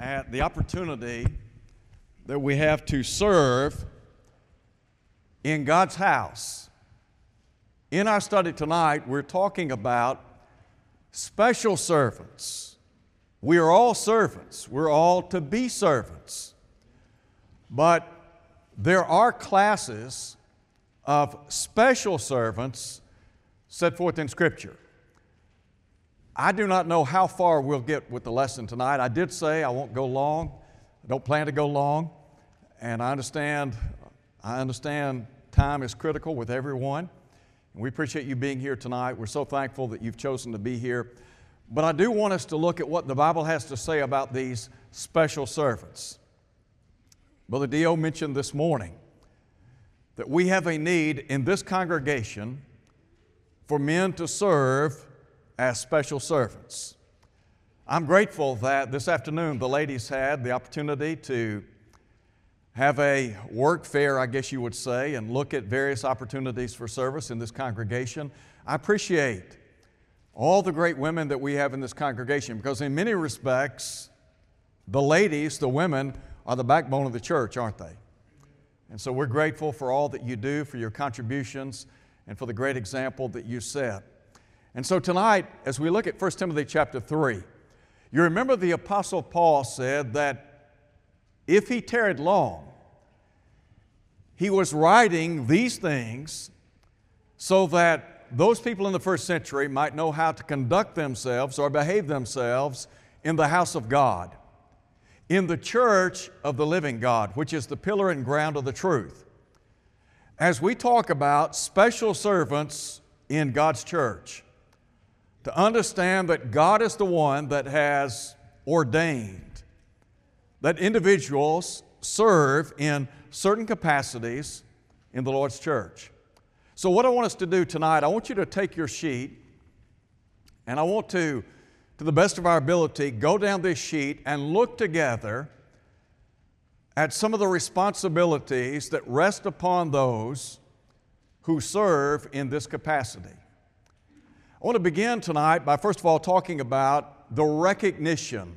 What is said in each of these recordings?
at the opportunity that we have to serve in God's house. In our study tonight, we're talking about special servants. We are all servants. We're all to be servants. But there are classes of special servants set forth in Scripture. I do not know how far we'll get with the lesson tonight. I did say I won't go long. I don't plan to go long. And I understand time is critical with everyone. And we appreciate you being here tonight. We're so thankful that you've chosen to be here. But I do want us to look at what the Bible has to say about these special servants. Brother Dio mentioned this morning that we have a need in this congregation for men to serve as special servants. I'm grateful that this afternoon the ladies had the opportunity to have a work fair, I guess you would say, and look at various opportunities for service in this congregation. I appreciate all the great women that we have in this congregation, because in many respects, the ladies, the women, are the backbone of the church, aren't they? And so we're grateful for all that you do, for your contributions, and for the great example that you set. And so tonight, as we look at 1 Timothy chapter 3, you remember the Apostle Paul said that if he tarried long, he was writing these things so that those people in the first century might know how to conduct themselves or behave themselves in the house of God, in the church of the living God, which is the pillar and ground of the truth. As we talk about special servants in God's church, to understand that God is the one that has ordained that individuals serve in certain capacities in the Lord's church. So what I want us to do tonight, I want you to take your sheet, and I want to the best of our ability, go down this sheet and look together at some of the responsibilities that rest upon those who serve in this capacity. I want to begin tonight by, first of all, talking about the recognition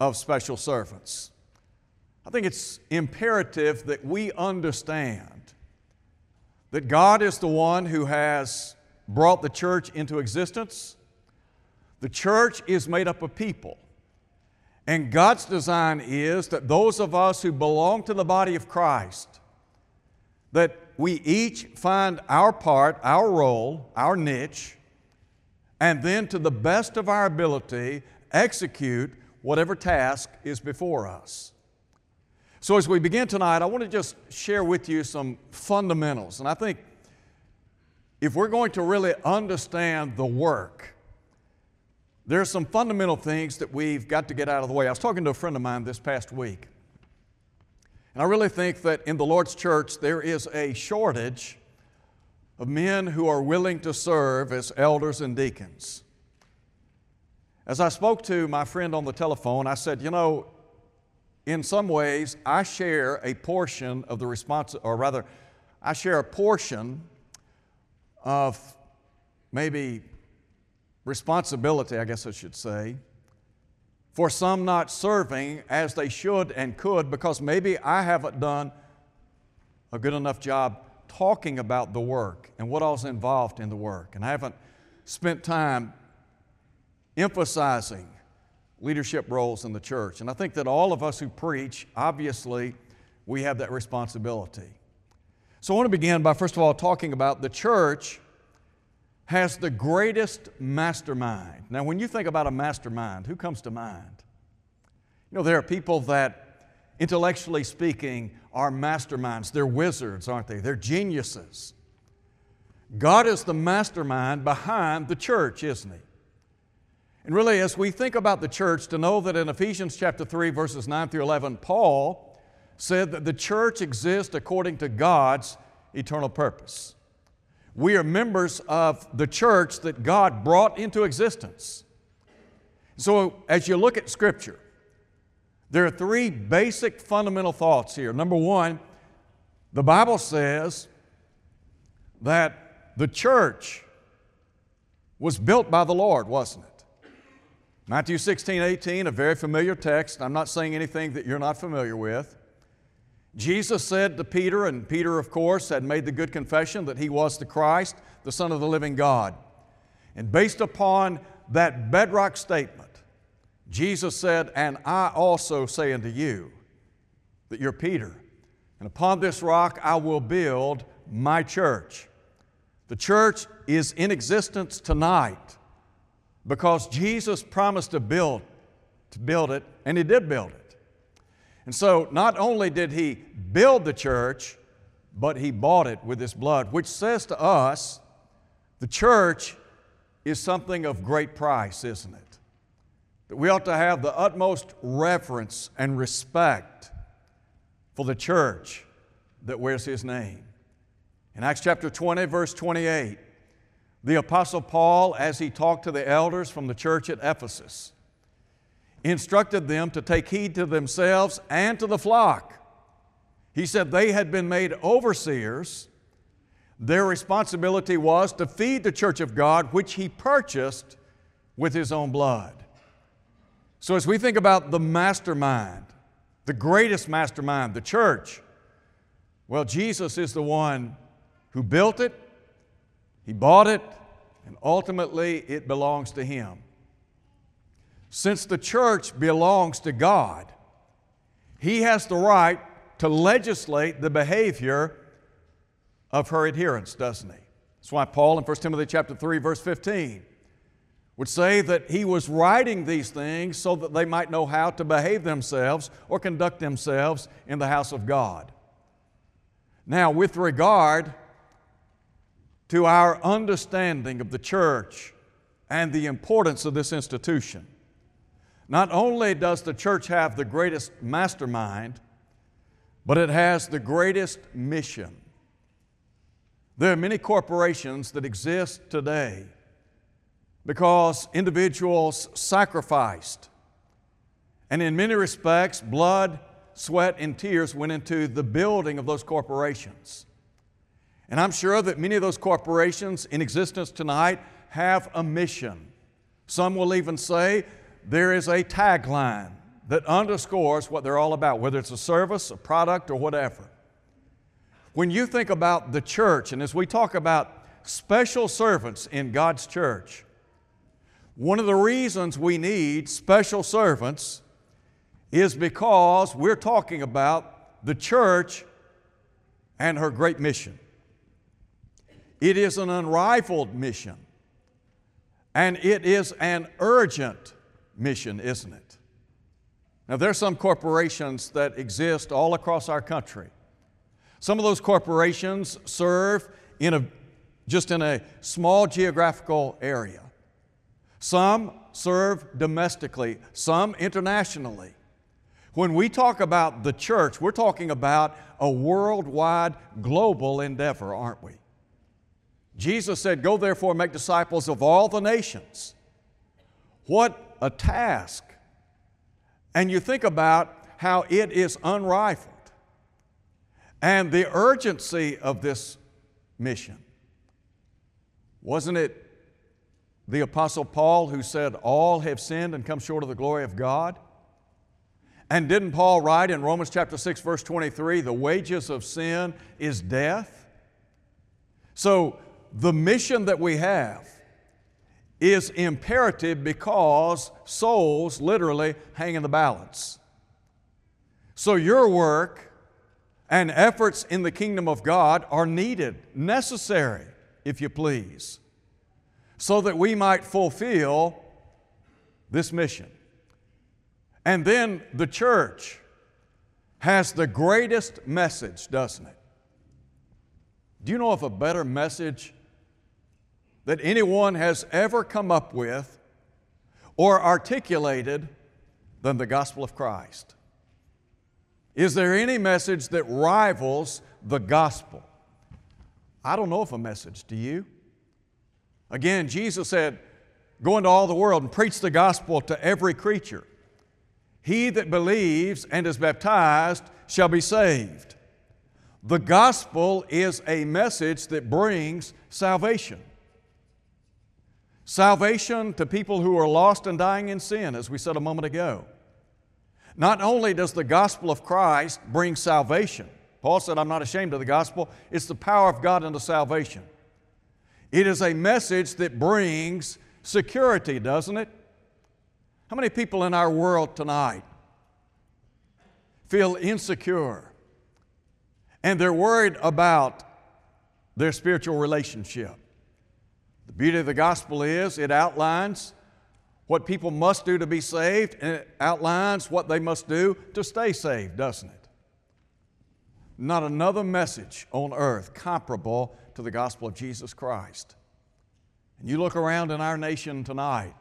of special servants. I think it's imperative that we understand that God is the one who has brought the church into existence. The church is made up of people, and God's design is that those of us who belong to the body of Christ, that we each find our part, our role, our niche, and then to the best of our ability, execute whatever task is before us. So as we begin tonight, I want to just share with you some fundamentals. And I think if we're going to really understand the work, there are some fundamental things that we've got to get out of the way. I was talking to a friend of mine this past week, and I really think that in the Lord's church there is a shortage of men who are willing to serve as elders and deacons. As I spoke to my friend on the telephone, I said, you know, in some ways I share a portion of the I share a portion of maybe responsibility, I guess I should say, for some not serving as they should and could, because maybe I haven't done a good enough job talking about the work and what all's involved in the work. And I haven't spent time emphasizing leadership roles in the church. And I think that all of us who preach, obviously, we have that responsibility. So I want to begin by, first of all, talking about the church has the greatest mastermind. Now, when you think about a mastermind, who comes to mind? You know, there are people that, intellectually speaking, are masterminds. They're wizards, aren't they? They're geniuses. God is the mastermind behind the church, isn't He? And really, as we think about the church, to know that in Ephesians chapter 3, verses 9 through 11, Paul said that the church exists according to God's eternal purpose. We are members of the church that God brought into existence. So as you look at Scripture, there are three basic fundamental thoughts here. Number one, the Bible says that the church was built by the Lord, wasn't it? Matthew 16:18, a very familiar text. I'm not saying anything that you're not familiar with. Jesus said to Peter, and Peter, of course, had made the good confession that he was the Christ, the Son of the living God. And based upon that bedrock statement, Jesus said, "And I also say unto you that you're Peter, and upon this rock I will build my church." The church is in existence tonight because Jesus promised to build it, and He did build it. And so not only did He build the church, but He bought it with His blood, which says to us the church is something of great price, isn't it? That we ought to have the utmost reverence and respect for the church that wears His name. In Acts chapter 20, verse 28, the Apostle Paul, as he talked to the elders from the church at Ephesus, instructed them to take heed to themselves and to the flock. He said they had been made overseers. Their responsibility was to feed the church of God, which He purchased with His own blood. So as we think about the mastermind, the greatest mastermind, the church, well, Jesus is the one who built it, He bought it, and ultimately it belongs to Him. Since the church belongs to God, He has the right to legislate the behavior of her adherents, doesn't He? That's why Paul in 1 Timothy chapter 3, verse 15 would say that he was writing these things so that they might know how to behave themselves or conduct themselves in the house of God. Now, with regard to our understanding of the church and the importance of this institution, not only does the church have the greatest mastermind, but it has the greatest mission. There are many corporations that exist today because individuals sacrificed, and in many respects, blood, sweat, and tears went into the building of those corporations. And I'm sure that many of those corporations in existence tonight have a mission. Some will even say there is a tagline that underscores what they're all about, whether it's a service, a product, or whatever. When you think about the church, and as we talk about special servants in God's church, one of the reasons we need special servants is because we're talking about the church and her great mission. It is an unrivaled mission, and it is an urgent mission, isn't it? Now, there are some corporations that exist all across our country. Some of those corporations serve just in a small geographical area. Some serve domestically, some internationally. When we talk about the church, we're talking about a worldwide global endeavor, aren't we? Jesus said, "Go therefore and make disciples of all the nations." What a task. And you think about how it is unrivaled, and the urgency of this mission. Wasn't it the Apostle Paul who said, "All have sinned and come short of the glory of God"? And didn't Paul write in Romans chapter 6, verse 23, "The wages of sin is death"? So the mission that we have is imperative because souls literally hang in the balance. So your work and efforts in the kingdom of God are needed, necessary, if you please, so that we might fulfill this mission. And then the church has the greatest message, doesn't it? Do you know of a better message that anyone has ever come up with or articulated than the gospel of Christ? Is there any message that rivals the gospel? I don't know of a message. Do you? Again, Jesus said, "Go into all the world and preach the gospel to every creature. He that believes and is baptized shall be saved." The gospel is a message that brings salvation. salvation to people who are lost and dying in sin, as we said a moment ago. Not only does the gospel of Christ bring salvation, Paul said, I'm not ashamed of the gospel, it's the power of God unto salvation. It is a message that brings security, doesn't it? How many people in our world tonight feel insecure and they're worried about their spiritual relationship? The beauty of the gospel is it outlines what people must do to be saved, and it outlines what they must do to stay saved, doesn't it? Not another message on earth comparable to the gospel of Jesus Christ. And you look around in our nation tonight,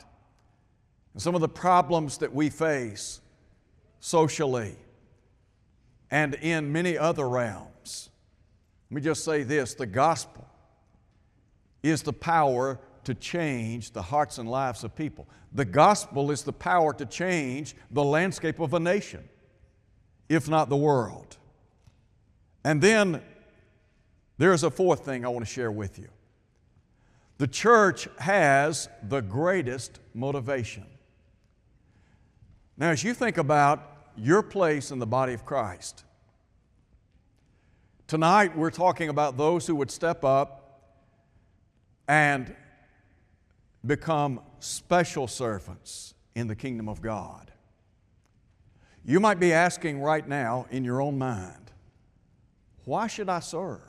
and some of the problems that we face socially and in many other realms. Let me just say this, the gospel is the power to change the hearts and lives of people. The gospel is the power to change the landscape of a nation, if not the world. And then there's a fourth thing I want to share with you. The church has the greatest motivation. Now, as you think about your place in the body of Christ, tonight we're talking about those who would step up and become special servants in the kingdom of God. You might be asking right now in your own mind, why should I serve?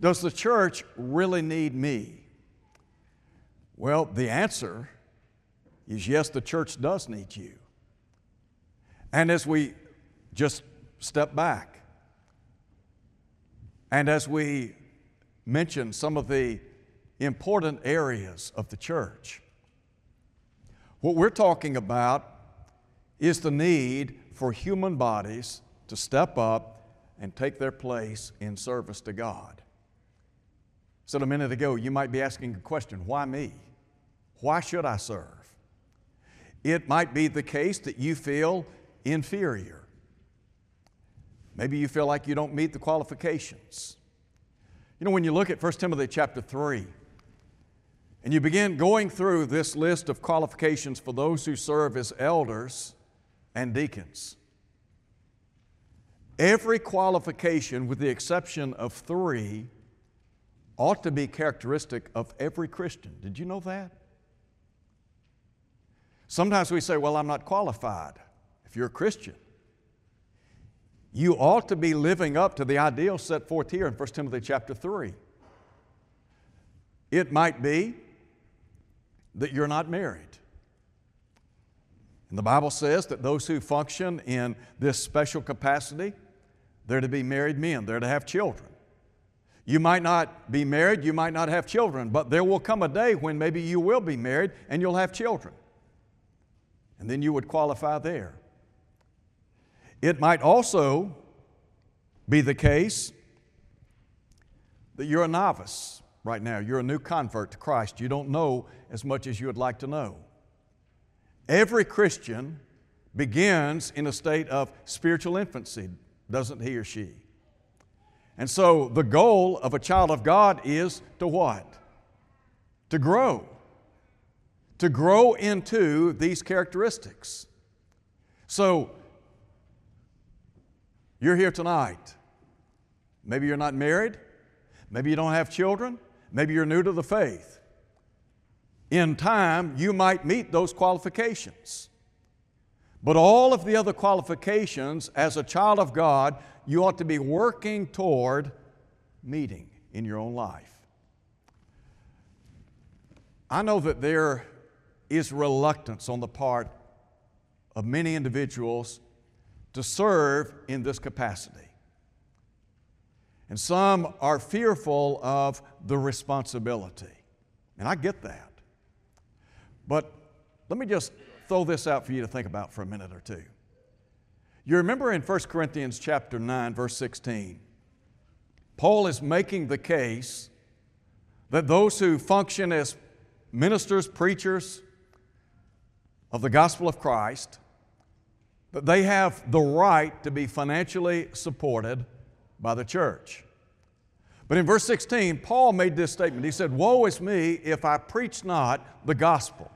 Does the church really need me? Well, the answer is yes, the church does need you. And as we just step back, and as we mention some of the important areas of the church, what we're talking about is the need for human bodies to step up and take their place in service to God. I said a minute ago, you might be asking a question, why me? Why should I serve? It might be the case that you feel inferior. Maybe you feel like you don't meet the qualifications. You know, when you look at 1 Timothy chapter 3, and you begin going through this list of qualifications for those who serve as elders and deacons, every qualification, with the exception of 3, ought to be characteristic of every Christian. Did you know that? Sometimes we say, well, I'm not qualified. If you're a Christian, you ought to be living up to the ideal set forth here in 1 Timothy chapter 3. It might be that you're not married. And the Bible says that those who function in this special capacity, they're to be married men, they're to have children. You might not be married, you might not have children, but there will come a day when maybe you will be married and you'll have children. And then you would qualify there. It might also be the case that you're a novice right now. You're a new convert to Christ. You don't know as much as you would like to know. Every Christian begins in a state of spiritual infancy, doesn't he or she? And so the goal of a child of God is to what? To grow. To grow into these characteristics. So you're here tonight. Maybe you're not married. Maybe you don't have children. Maybe you're new to the faith. In time, you might meet those qualifications. But all of the other qualifications, as a child of God, you ought to be working toward meeting in your own life. I know that there is reluctance on the part of many individuals to serve in this capacity. And some are fearful of the responsibility. And I get that. But let me just throw this out for you to think about for a minute or two. You remember in 1 Corinthians chapter 9, verse 16, Paul is making the case that those who function as ministers, preachers of the gospel of Christ, that they have the right to be financially supported by the church. But in verse 16, Paul made this statement. He said, "Woe is me if I preach not the gospel."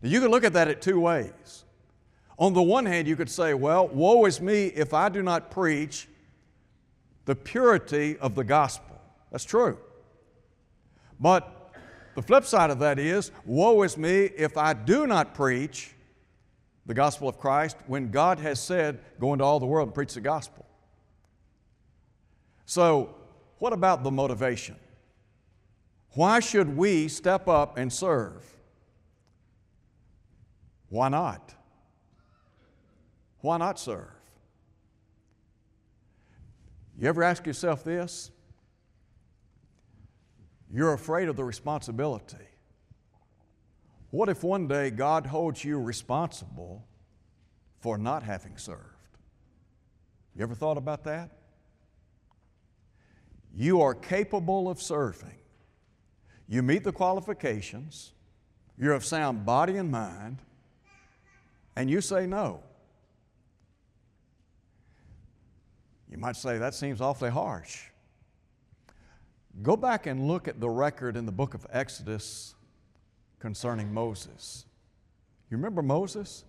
Now, you can look at that at two ways. On the one hand, you could say, well, woe is me if I do not preach the purity of the gospel. That's true. But the flip side of that is, woe is me if I do not preach the gospel of Christ when God has said, go into all the world and preach the gospel. So, what about the motivation? Why should we step up and serve? Why not? Why not serve? You ever ask yourself this? You're afraid of the responsibility. What if one day God holds you responsible for not having served? You ever thought about that? You are capable of serving. You meet the qualifications. You're of sound body and mind. And you say no. You might say, that seems awfully harsh. Go back and look at the record in the book of Exodus concerning Moses. You remember Moses?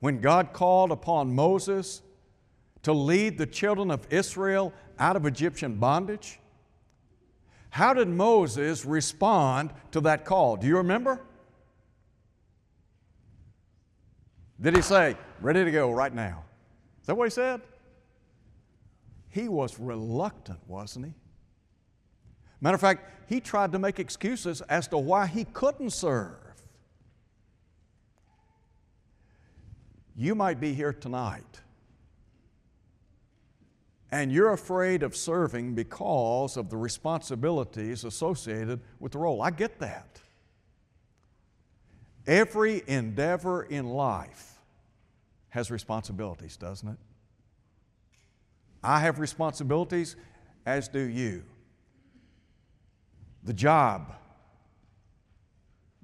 When God called upon Moses to lead the children of Israel out of Egyptian bondage, how did Moses respond to that call? Do you remember? Did he say, ready to go right now? Is that what he said? He was reluctant, wasn't he? Matter of fact, he tried to make excuses as to why he couldn't serve. You might be here tonight, and you're afraid of serving because of the responsibilities associated with the role. I get that. Every endeavor in life has responsibilities, doesn't it? I have responsibilities, as do you. The job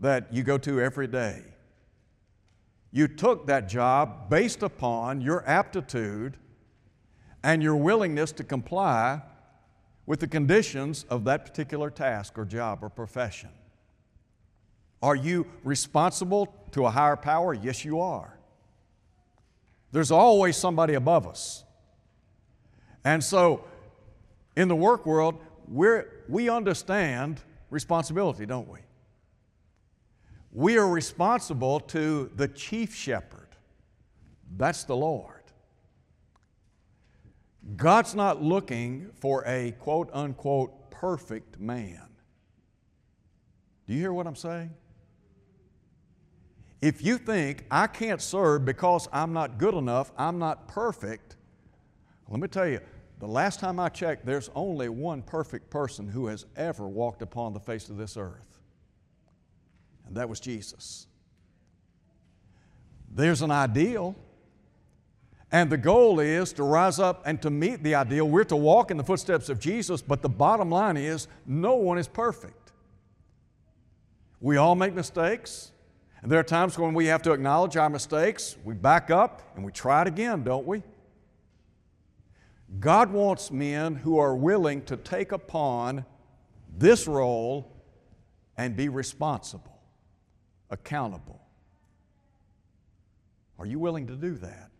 that you go to every day, you took that job based upon your aptitude and your willingness to comply with the conditions of that particular task or job or profession. Are you responsible to a higher power? Yes, you are. There's always somebody above us. And so, in the work world, we understand responsibility, don't we? We are responsible to the chief shepherd. That's the Lord. God's not looking for a quote-unquote perfect man. Do you hear what I'm saying? If you think, I can't serve because I'm not good enough, I'm not perfect, let me tell you, the last time I checked, there's only one perfect person who has ever walked upon the face of this earth, and that was Jesus. There's an ideal, and the goal is to rise up and to meet the ideal. We're to walk in the footsteps of Jesus, but the bottom line is no one is perfect. We all make mistakes, and there are times when we have to acknowledge our mistakes. We back up and we try it again, don't we? God wants men who are willing to take upon this role and be responsible, accountable. Are you willing to do that?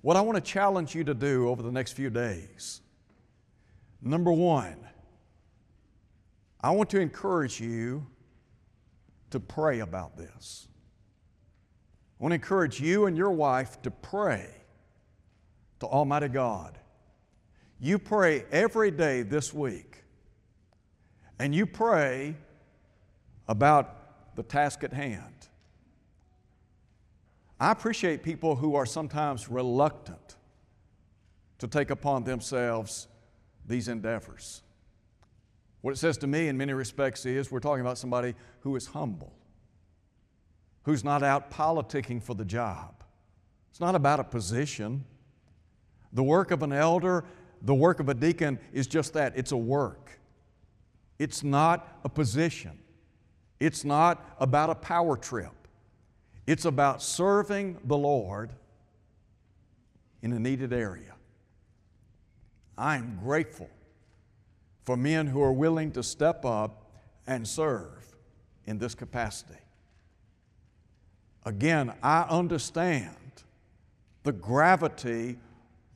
What I want to challenge you to do over the next few days, number one, I want to encourage you to pray about this. I want to encourage you and your wife to pray to Almighty God. You pray every day this week, and you pray about the task at hand. I appreciate people who are sometimes reluctant to take upon themselves these endeavors. What it says to me in many respects is we're talking about somebody who is humble, who's not out politicking for the job. It's not about a position. The work of an elder, the work of a deacon is just that. It's a work. It's not a position. It's not about a power trip. It's about serving the Lord in a needed area. I am grateful for men who are willing to step up and serve in this capacity. Again, I understand the gravity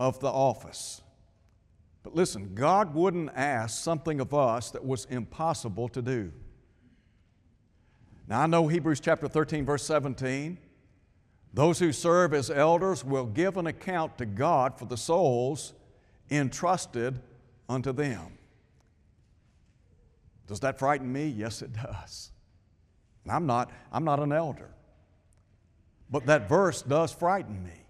of the office. But listen, God wouldn't ask something of us that was impossible to do. Now, I know Hebrews chapter 13, verse 17, those who serve as elders will give an account to God for the souls entrusted unto them. Does that frighten me? Yes, it does. And I'm not an elder. But that verse does frighten me,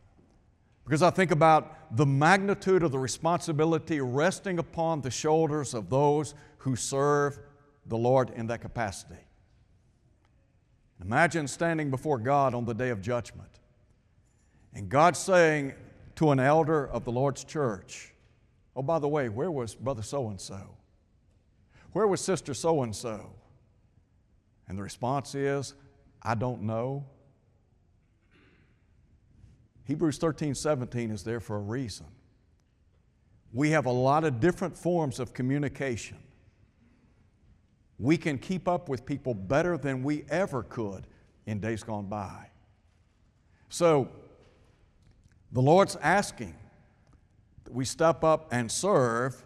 because I think about the magnitude of the responsibility resting upon the shoulders of those who serve the Lord in that capacity. Imagine standing before God on the day of judgment and God saying to an elder of the Lord's church, oh, by the way, where was brother so-and-so? Where was sister so-and-so? And the response is, I don't know. Hebrews 13:17 is there for a reason. We have a lot of different forms of communication. We can keep up with people better than we ever could in days gone by. So the Lord's asking that we step up and serve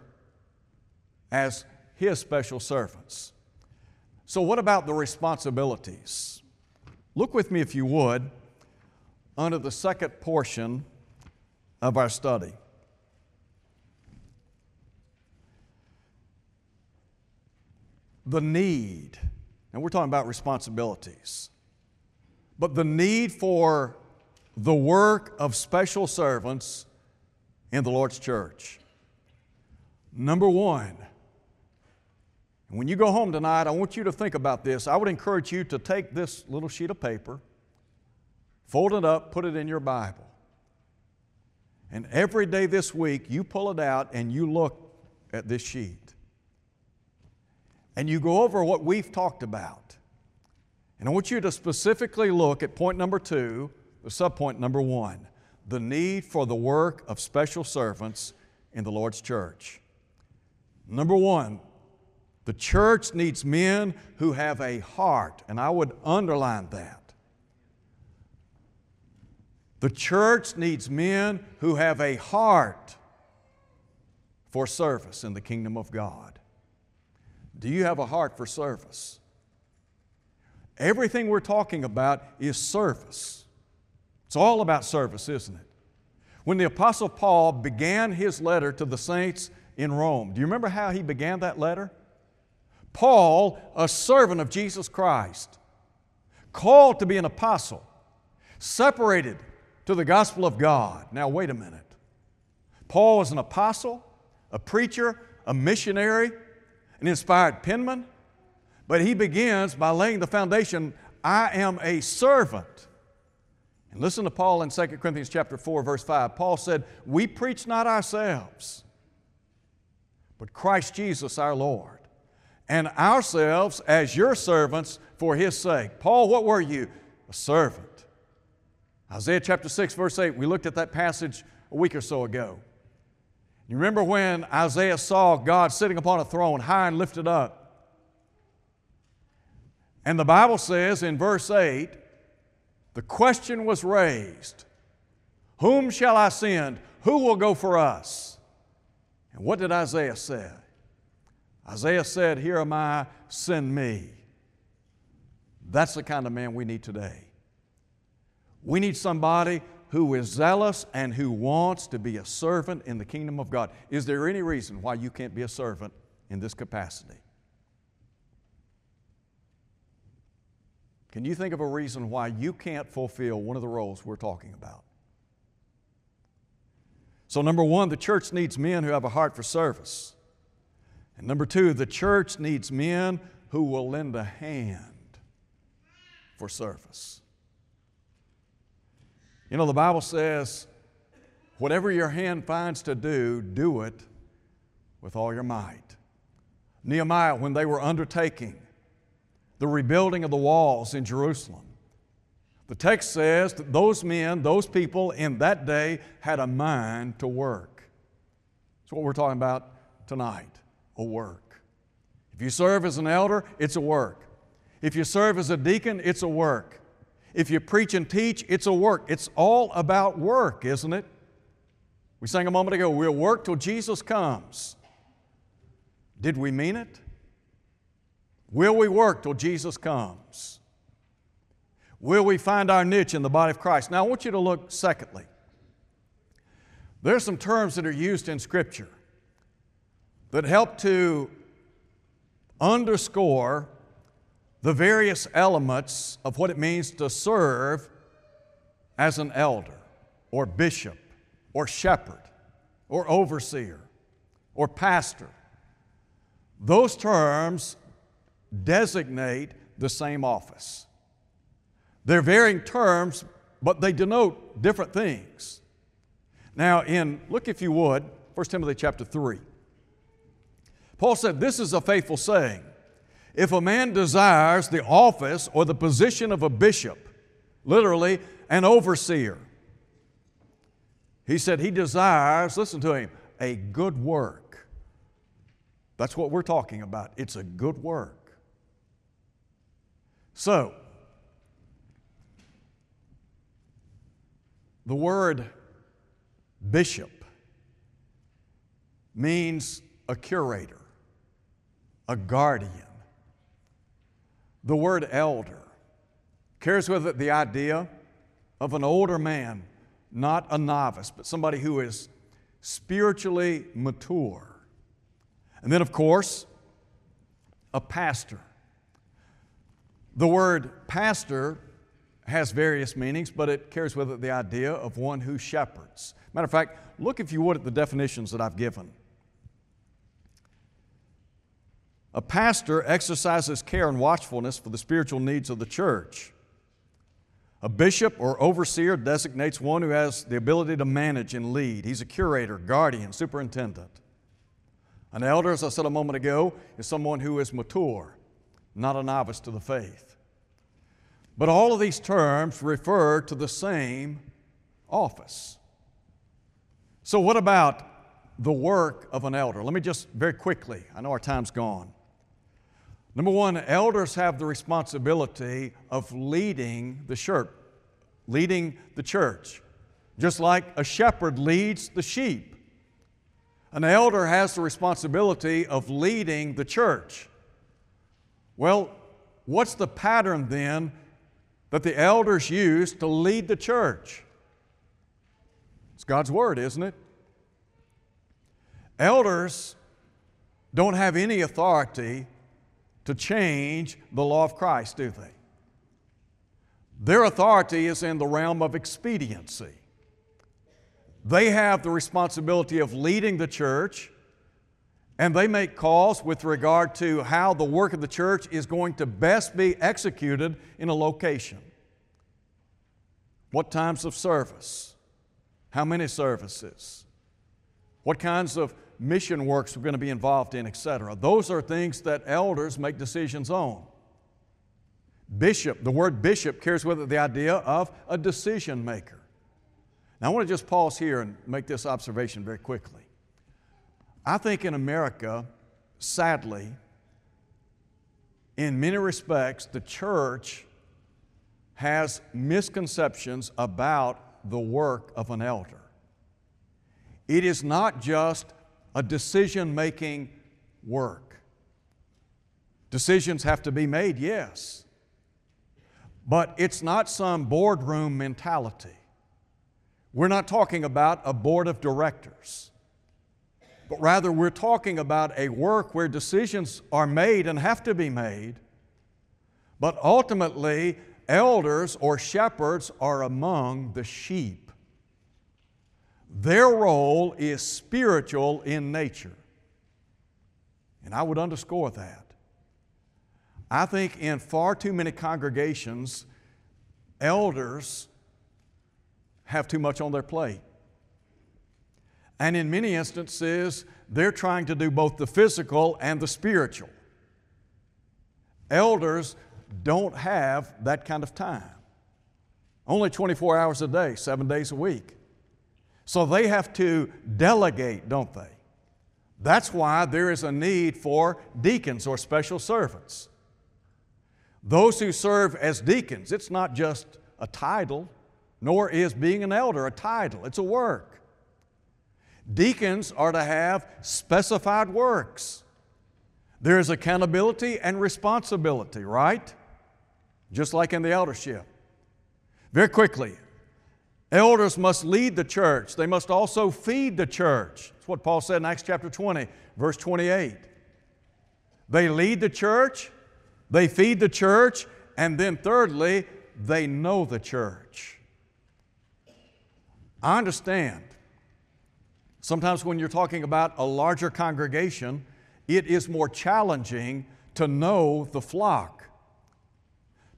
as His special servants. So what about the responsibilities? Look with me, if you would, under the second portion of our study. The need, and we're talking about responsibilities, but the need for the work of special servants in the Lord's church. Number one, and when you go home tonight, I want you to think about this. I would encourage you to take this little sheet of paper, fold it up, put it in your Bible. And every day this week, you pull it out and you look at this sheet. And you go over what we've talked about. And I want you to specifically look at point number two, the subpoint number one, the need for the work of special servants in the Lord's church. Number one, the church needs men who have a heart, and I would underline that. The church needs men who have a heart for service in the kingdom of God. Do you have a heart for service? Everything we're talking about is service. It's all about service, isn't it? When the Apostle Paul began his letter to the saints in Rome, do you remember how he began that letter? Paul, a servant of Jesus Christ, called to be an apostle, separated to the gospel of God. Now, wait a minute. Paul was an apostle, a preacher, a missionary, an inspired penman, but he begins by laying the foundation, I am a servant. And listen to Paul in 2 Corinthians chapter 4, verse 5. Paul said, we preach not ourselves, but Christ Jesus our Lord, and ourselves as your servants for His sake. Paul, what were you? A servant. Isaiah chapter 6, verse 8, we looked at that passage a week or so ago. You remember when Isaiah saw God sitting upon a throne, high and lifted up. And the Bible says in verse 8, the question was raised, whom shall I send? Who will go for us? And what did Isaiah say? Isaiah said, here am I, send me. That's the kind of man we need today. We need somebody who is zealous and who wants to be a servant in the kingdom of God. Is there any reason why you can't be a servant in this capacity? Can you think of a reason why you can't fulfill one of the roles we're talking about? So number one, the church needs men who have a heart for service. And number two, the church needs men who will lend a hand for service. You know, the Bible says, whatever your hand finds to do, do it with all your might. Nehemiah, when they were undertaking the rebuilding of the walls in Jerusalem, the text says that those people in that day had a mind to work. It's what we're talking about tonight, a work. If you serve as an elder, it's a work. If you serve as a deacon, it's a work. If you preach and teach, it's a work. It's all about work, isn't it? We sang a moment ago, we'll work till Jesus comes. Did we mean it? Will we work till Jesus comes? Will we find our niche in the body of Christ? Now I want you to look secondly. There are some terms that are used in Scripture that help to underscore the various elements of what it means to serve as an elder or bishop or shepherd or overseer or pastor. Those terms designate the same office. They're varying terms, but they denote different things. Now, look if you would, 1 Timothy chapter 3. Paul said, "This is a faithful saying. If a man desires the office or the position of a bishop," literally an overseer, he said he desires, listen to him, a good work. That's what we're talking about. It's a good work. So, the word bishop means a curator, a guardian. The word elder carries with it the idea of an older man, not a novice, but somebody who is spiritually mature. And then, of course, a pastor. The word pastor has various meanings, but it carries with it the idea of one who shepherds. Matter of fact, look if you would at the definitions that I've given. A pastor exercises care and watchfulness for the spiritual needs of the church. A bishop or overseer designates one who has the ability to manage and lead. He's a curator, guardian, superintendent. An elder, as I said a moment ago, is someone who is mature, not a novice to the faith. But all of these terms refer to the same office. So what about the work of an elder? Let me just very quickly, I know our time's gone. Number one, elders have the responsibility of leading the church, just like a shepherd leads the sheep. An elder has the responsibility of leading the church. Well, what's the pattern then that the elders use to lead the church? It's God's Word, isn't it? Elders don't have any authority to change the law of Christ, do they? Their authority is in the realm of expediency. They have the responsibility of leading the church, and they make calls with regard to how the work of the church is going to best be executed in a location. What times of service? How many services? What kinds of mission works we're going to be involved in, etc. Those are things that elders make decisions on. Bishop, the word bishop carries with it the idea of a decision maker. Now I want to just pause here and make this observation very quickly. I think in America, sadly, in many respects, the church has misconceptions about the work of an elder. It is not just a decision-making work. Decisions have to be made, yes. But it's not some boardroom mentality. We're not talking about a board of directors. But rather, we're talking about a work where decisions are made and have to be made. But ultimately, elders or shepherds are among the sheep. Their role is spiritual in nature. And I would underscore that. I think in far too many congregations, elders have too much on their plate. And in many instances, they're trying to do both the physical and the spiritual. Elders don't have that kind of time. Only 24 hours a day, 7 days a week. So they have to delegate, don't they? That's why there is a need for deacons or special servants. Those who serve as deacons, it's not just a title, nor is being an elder a title. It's a work. Deacons are to have specified works. There is accountability and responsibility, right? Just like in the eldership. Very quickly, elders must lead the church. They must also feed the church. That's what Paul said in Acts chapter 20, verse 28. They lead the church, they feed the church, and then thirdly, they know the church. I understand. Sometimes when you're talking about a larger congregation, it is more challenging to know the flock.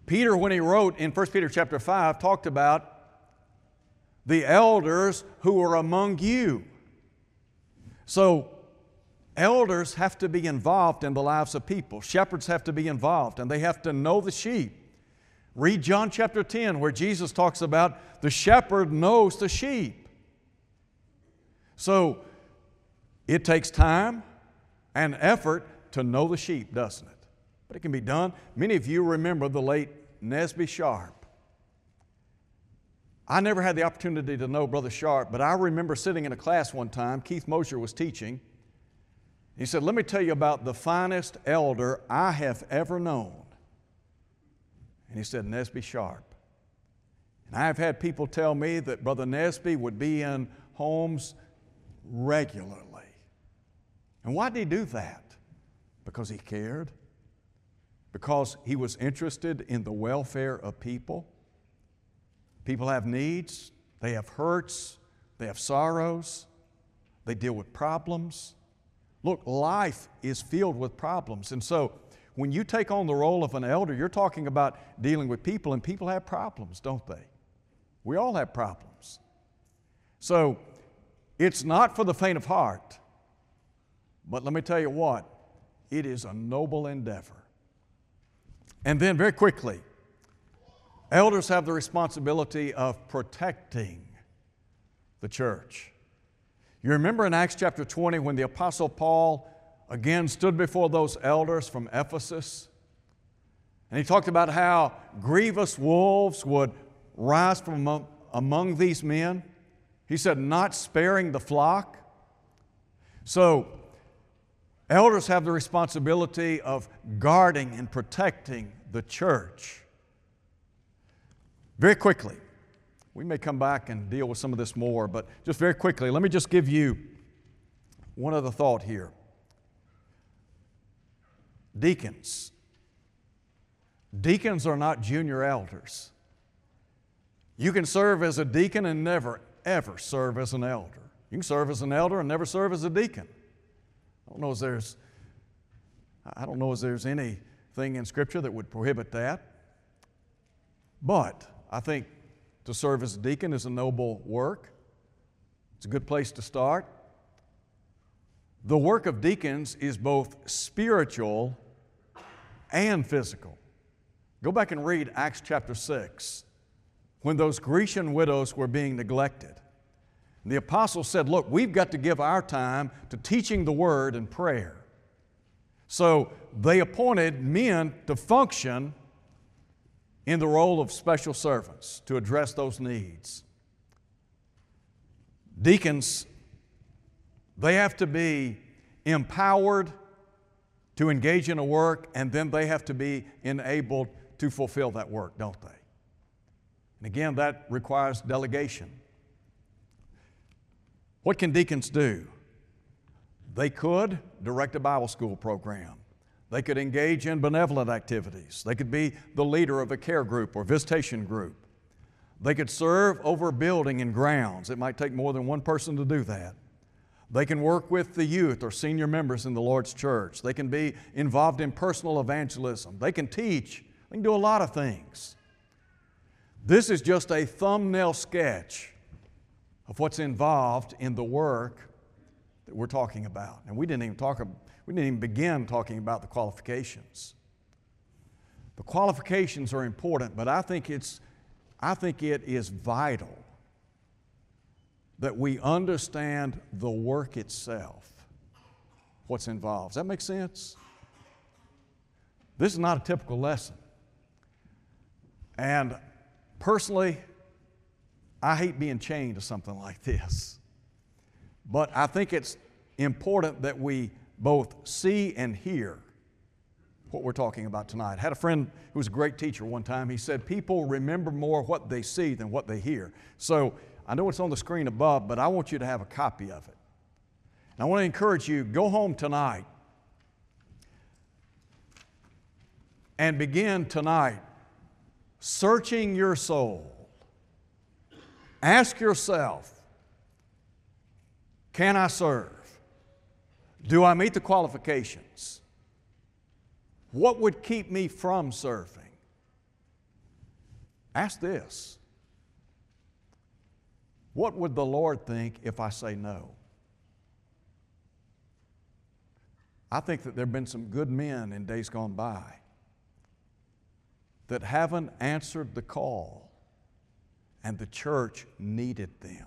Peter, when he wrote in 1 Peter chapter 5, talked about the elders who are among you. So, elders have to be involved in the lives of people. Shepherds have to be involved, and they have to know the sheep. Read John chapter 10, where Jesus talks about the shepherd knows the sheep. So, it takes time and effort to know the sheep, doesn't it? But it can be done. Many of you remember the late Nesby Sharp. I never had the opportunity to know Brother Sharp, but I remember sitting in a class one time. Keith Mosher was teaching. He said, "Let me tell you about the finest elder I have ever known." And he said, "Nesby Sharp." And I have had people tell me that Brother Nesby would be in homes regularly. And why did he do that? Because he cared. Because he was interested in the welfare of people. People have needs, they have hurts, they have sorrows, they deal with problems. Look, life is filled with problems. And so when you take on the role of an elder, you're talking about dealing with people, and people have problems, don't they? We all have problems. So it's not for the faint of heart, but let me tell you what, it is a noble endeavor. And then very quickly, elders have the responsibility of protecting the church. You remember in Acts chapter 20 when the Apostle Paul again stood before those elders from Ephesus, and he talked about how grievous wolves would rise from among these men. He said, not sparing the flock. So, elders have the responsibility of guarding and protecting the church. Very quickly, we may come back and deal with some of this more, but just very quickly, let me just give you one other thought here. Deacons. Deacons are not junior elders. You can serve as a deacon and never, ever serve as an elder. You can serve as an elder and never serve as a deacon. I don't know if there's anything in Scripture that would prohibit that, but I think to serve as a deacon is a noble work. It's a good place to start. The work of deacons is both spiritual and physical. Go back and read Acts chapter 6, when those Grecian widows were being neglected. The apostles said, look, we've got to give our time to teaching the word and prayer. So they appointed men to function in the role of special servants to address those needs. Deacons, they have to be empowered to engage in a work, and then they have to be enabled to fulfill that work, don't they? And again, that requires delegation. What can deacons do? They could direct a Bible school program. They could engage in benevolent activities. They could be the leader of a care group or visitation group. They could serve over building and grounds. It might take more than one person to do that. They can work with the youth or senior members in the Lord's church. They can be involved in personal evangelism. They can teach. They can do a lot of things. This is just a thumbnail sketch of what's involved in the work that we're talking about. And we didn't even begin talking about the qualifications. The qualifications are important, but I think it is vital that we understand the work itself. what's involved. Does that make sense? This is not a typical lesson. And personally, I hate being chained to something like this. But I think it's important that we both see and hear what we're talking about tonight. I had a friend who was a great teacher one time. He said, people remember more what they see than what they hear. So I know it's on the screen above, but I want you to have a copy of it. And I want to encourage you, go home tonight and begin tonight searching your soul. Ask yourself, can I serve? Do I meet the qualifications? What would keep me from serving? Ask this. What would the Lord think if I say no? I think that there have been some good men in days gone by that haven't answered the call, and the church needed them.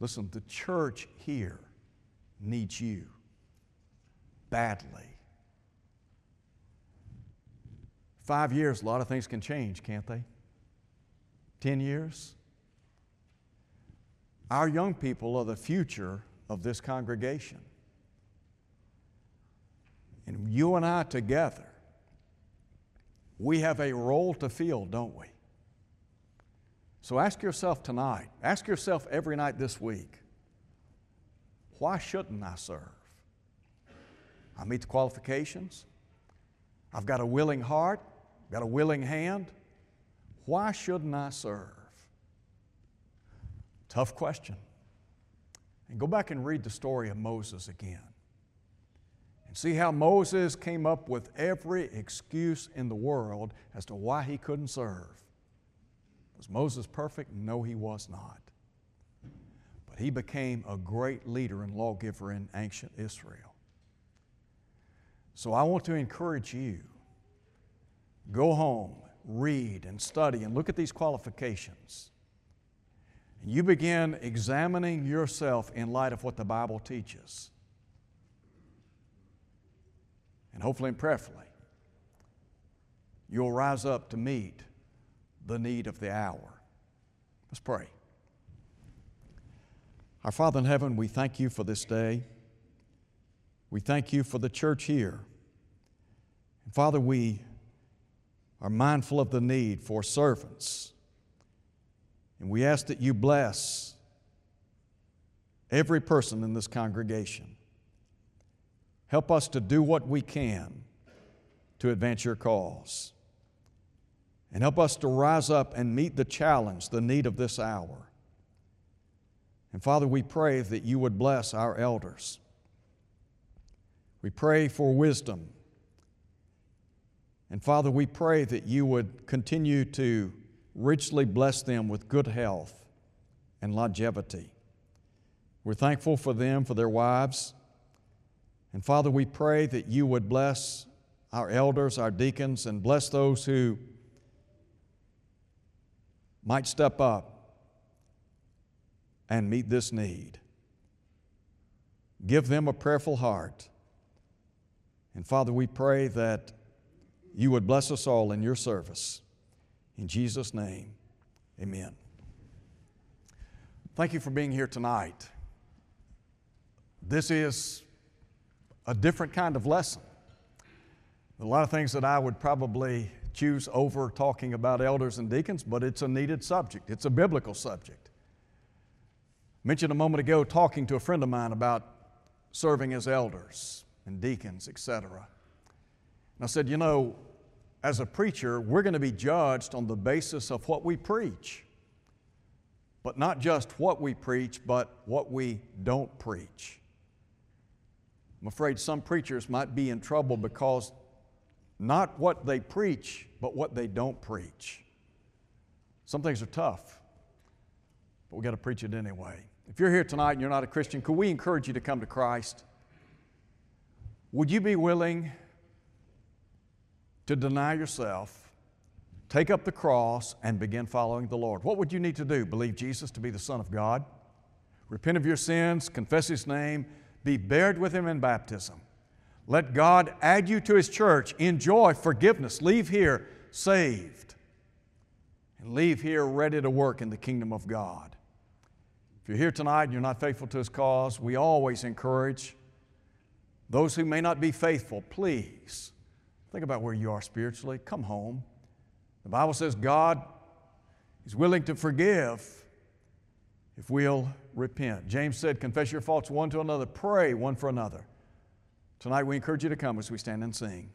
Listen, the church here needs you badly. 5 years, a lot of things can change, can't they? 10 years? Our young people are the future of this congregation. And you and I together, we have a role to fill, don't we? So ask yourself tonight, ask yourself every night this week, why shouldn't I serve? I meet the qualifications. I've got a willing heart, got a willing hand. Why shouldn't I serve? Tough question. And go back and read the story of Moses again. And see how Moses came up with every excuse in the world as to why he couldn't serve. Was Moses perfect? No, he was not. But he became a great leader and lawgiver in ancient Israel. So I want to encourage you, go home, read and study and look at these qualifications. And you begin examining yourself in light of what the Bible teaches. And hopefully and prayerfully, you'll rise up to meet the need of the hour. Let's pray. Our Father in heaven, we thank you for this day. We thank you for the church here. And Father, we are mindful of the need for servants. And we ask that you bless every person in this congregation. Help us to do what we can to advance your cause. And help us to rise up and meet the challenge, the need of this hour. And Father, we pray that you would bless our elders. We pray for wisdom. And Father, we pray that you would continue to richly bless them with good health and longevity. We're thankful for them, for their wives. And Father, we pray that you would bless our elders, our deacons, and bless those who might step up and meet this need. Give them a prayerful heart. And Father, we pray that you would bless us all in your service. In Jesus' name, amen. Thank you for being here tonight. This is a different kind of lesson. A lot of things that I would probably choose over talking about elders and deacons, but it's a needed subject. It's a biblical subject. I mentioned a moment ago talking to a friend of mine about serving as elders and deacons, etc. And I said, you know, as a preacher, we're going to be judged on the basis of what we preach. But not just what we preach, but what we don't preach. I'm afraid some preachers might be in trouble because not what they preach, but what they don't preach. Some things are tough, but we've got to preach it anyway. If you're here tonight and you're not a Christian, could we encourage you to come to Christ? Would you be willing to deny yourself, take up the cross, and begin following the Lord? What would you need to do? Believe Jesus to be the Son of God. Repent of your sins, confess His name, Be buried with Him in baptism. Let God add you to His church. Enjoy forgiveness. Leave here saved. And leave here ready to work in the kingdom of God. If you're here tonight and you're not faithful to His cause, we always encourage those who may not be faithful, please think about where you are spiritually. Come home. The Bible says God is willing to forgive if we'll repent. James said, confess your faults one to another, pray one for another. Tonight we encourage you to come as we stand and sing.